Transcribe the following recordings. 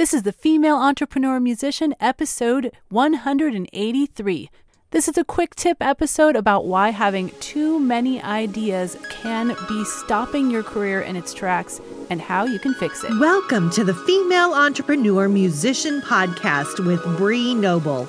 This is the Female Entrepreneur Musician, episode 183. This is a quick tip episode about why having too many ideas can be stopping your career in its tracks and how you can fix it. Welcome to the Female Entrepreneur Musician Podcast with Bree Noble.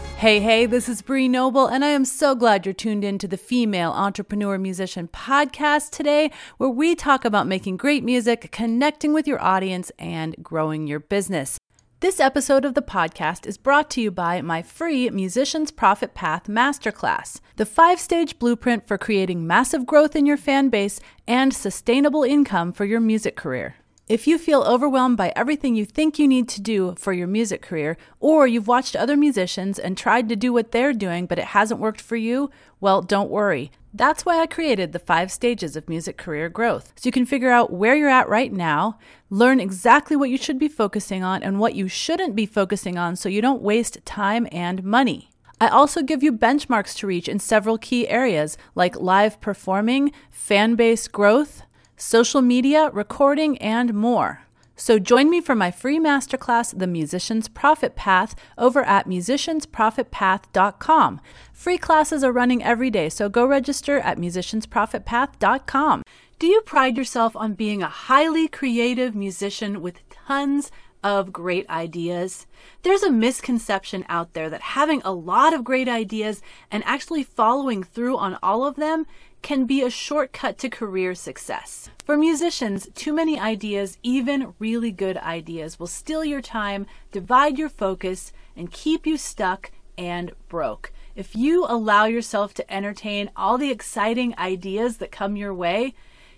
Hey, this is Bree Noble, and I am so glad you're tuned in to the Female Entrepreneur Musician Podcast today, where we talk about making great music, connecting with your audience, and growing your business. This episode of the podcast is brought to you by my free Musician's Profit Path Masterclass, the 5-stage blueprint for creating massive growth in your fan base and sustainable income for your music career. If you feel overwhelmed by everything you think you need to do for your music career, or you've watched other musicians and tried to do what they're doing but it hasn't worked for you, well, don't worry. That's why I created the 5 stages of music career growth, so you can figure out where you're at right now, learn exactly what you should be focusing on and what you shouldn't be focusing on so you don't waste time and money. I also give you benchmarks to reach in several key areas like live performing, fan base growth, social media, recording, and more. So join me for my free masterclass, The Musician's Profit Path, over at musiciansprofitpath.com. Free classes are running every day, so go register at musiciansprofitpath.com. Do you pride yourself on being a highly creative musician with tons of great ideas? There's a misconception out there that having a lot of great ideas and actually following through on all of them can be a shortcut to career success. For musicians, too many ideas, even really good ideas, will steal your time, divide your focus, and keep you stuck and broke. If you allow yourself to entertain all the exciting ideas that come your way,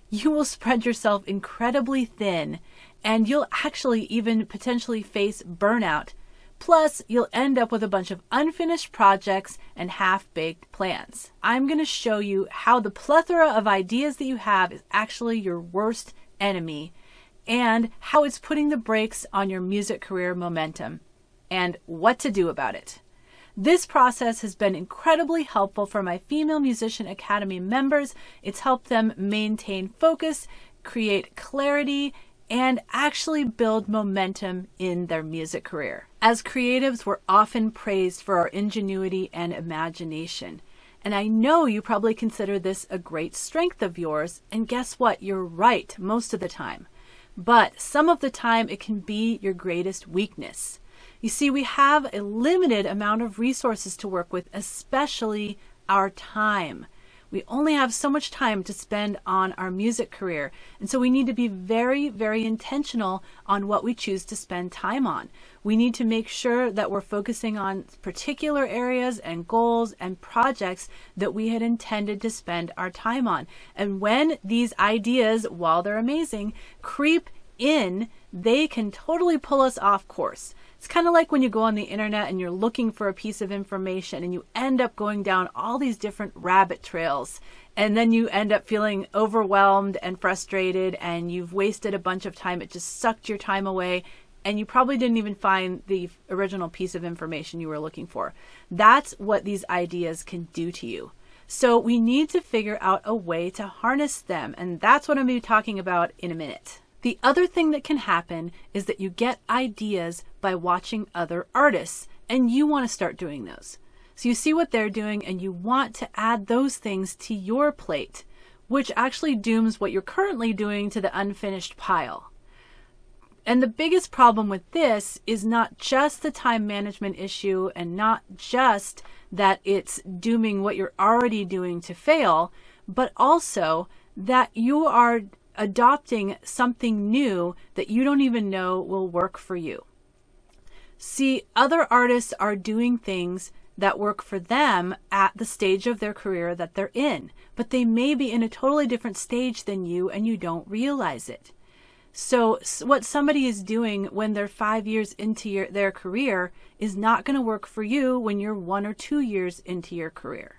you will spread yourself incredibly thin, and you'll actually even potentially face burnout. Plus, you'll end up with a bunch of unfinished projects and half-baked plans. I'm going to show you how the plethora of ideas that you have is actually your worst enemy, and how it's putting the brakes on your music career momentum, and what to do about it. This process has been incredibly helpful for my Female Musician Academy members. It's helped them maintain focus, create clarity, and actually build momentum in their music career. As creatives, we're often praised for our ingenuity and imagination. And I know you probably consider this a great strength of yours, and guess what? You're right most of the time. But some of the time it can be your greatest weakness. You see, we have a limited amount of resources to work with, especially our time. We only have so much time to spend on our music career, and so we need to be very, very intentional on what we choose to spend time on. We need to make sure that we're focusing on particular areas and goals and projects that we had intended to spend our time on. And when these ideas, while they're amazing, creep in, they can totally pull us off course. It's kind of like when you go on the internet and you're looking for a piece of information and you end up going down all these different rabbit trails, and then you end up feeling overwhelmed and frustrated, and you've wasted a bunch of time. It just sucked your time away, and you probably didn't even find the original piece of information you were looking for. That's what these ideas can do to you. So we need to figure out a way to harness them, and that's what I'm going to be talking about in a minute. The other thing that can happen is that you get ideas by watching other artists, and you want to start doing those. So you see what they're doing and you want to add those things to your plate, which actually dooms what you're currently doing to the unfinished pile. And the biggest problem with this is not just the time management issue, and not just that it's dooming what you're already doing to fail, but also that you are adopting something new that you don't even know will work for you. See, other artists are doing things that work for them at the stage of their career that they're in, but they may be in a totally different stage than you, and you don't realize it. So what somebody is doing when they're 5 years into their career is not going to work for you when you're 1 or 2 years into your career.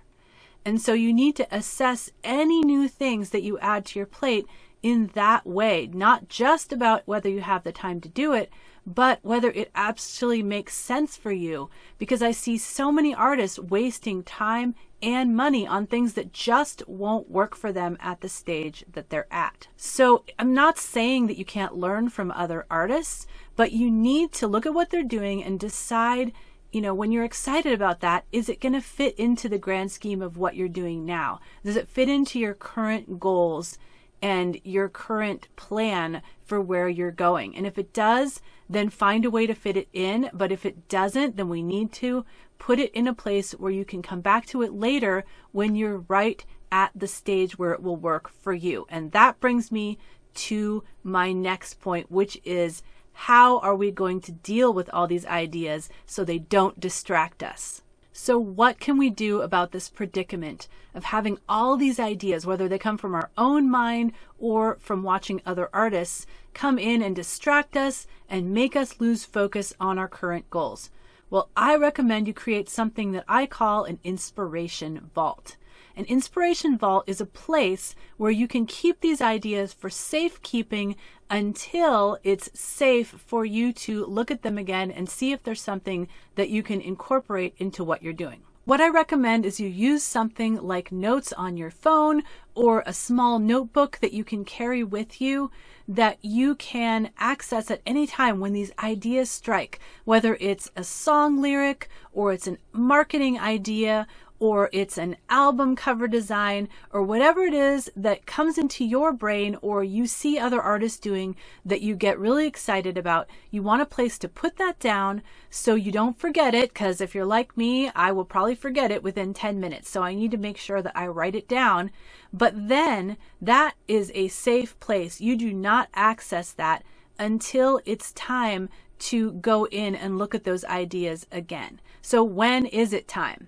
And so you need to assess any new things that you add to your plate in that way, not just about whether you have the time to do it, but whether it actually makes sense for you. Because I see so many artists wasting time and money on things that just won't work for them at the stage that they're at. So I'm not saying that you can't learn from other artists, but you need to look at what they're doing and decide, you know, when you're excited about that, is it going to fit into the grand scheme of what you're doing now? Does it fit into your current goals and your current plan for where you're going? And if it does, then find a way to fit it in. But if it doesn't, then we need to put it in a place where you can come back to it later when you're right at the stage where it will work for you. And that brings me to my next point, which is, how are we going to deal with all these ideas so they don't distract us? So what can we do about this predicament of having all these ideas, whether they come from our own mind or from watching other artists, come in and distract us and make us lose focus on our current goals? Well, I recommend you create something that I call an inspiration vault. An inspiration vault is a place where you can keep these ideas for safekeeping until it's safe for you to look at them again and see if there's something that you can incorporate into what you're doing. What I recommend is you use something like notes on your phone or a small notebook that you can carry with you that you can access at any time when these ideas strike, whether it's a song lyric or it's a marketing idea or it's an album cover design, or whatever it is that comes into your brain or you see other artists doing that you get really excited about. You want a place to put that down so you don't forget it, because if you're like me, I will probably forget it within 10 minutes. So I need to make sure that I write it down. But then that is a safe place. You do not access that until it's time to go in and look at those ideas again. So when is it time?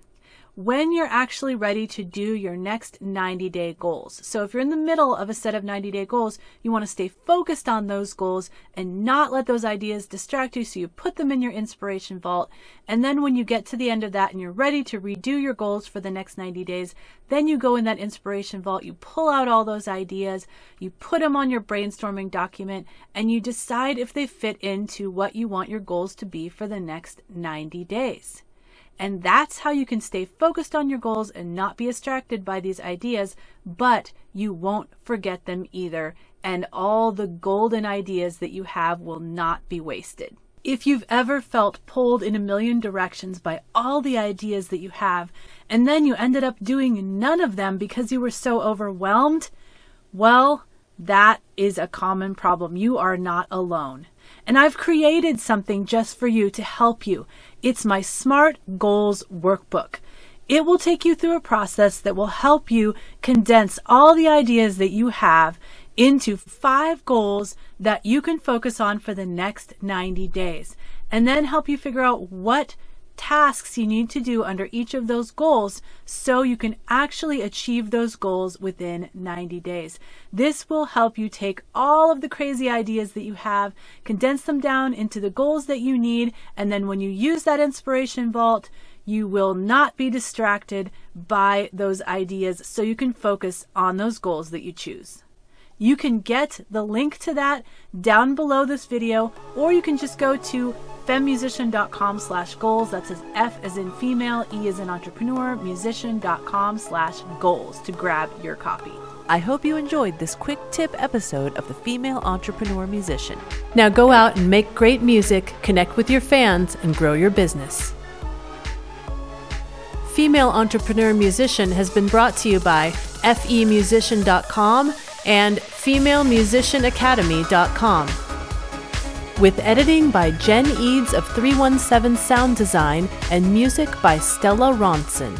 When you're actually ready to do your next 90-day goals. So if you're in the middle of a set of 90-day goals, you want to stay focused on those goals and not let those ideas distract you, so you put them in your inspiration vault. And then when you get to the end of that and you're ready to redo your goals for the next 90 days, then you go in that inspiration vault, you pull out all those ideas, you put them on your brainstorming document, and you decide if they fit into what you want your goals to be for the next 90 days. And that's how you can stay focused on your goals and not be distracted by these ideas, but you won't forget them either. And all the golden ideas that you have will not be wasted. If you've ever felt pulled in a million directions by all the ideas that you have, and then you ended up doing none of them because you were so overwhelmed, well, that is a common problem. You are not alone. And I've created something just for you to help you. It's my Smart Goals Workbook. It will take you through a process that will help you condense all the ideas that you have into 5 goals that you can focus on for the next 90 days, and then help you figure out what tasks you need to do under each of those goals so you can actually achieve those goals within 90 days. This will help you take all of the crazy ideas that you have, condense them down into the goals that you need, and then when you use that inspiration vault, you will not be distracted by those ideas so you can focus on those goals that you choose. You can get the link to that down below this video, or you can just go to femmusician.com/goals. That's as F as in female, E as in entrepreneur, musician.com/goals to grab your copy. I hope you enjoyed this quick tip episode of the Female Entrepreneur Musician. Now go out and make great music, connect with your fans, and grow your business. Female Entrepreneur Musician has been brought to you by femusician.com and femalemusicianacademy.com. with editing by Jen Eads of 317 Sound Design and music by Stella Ronson.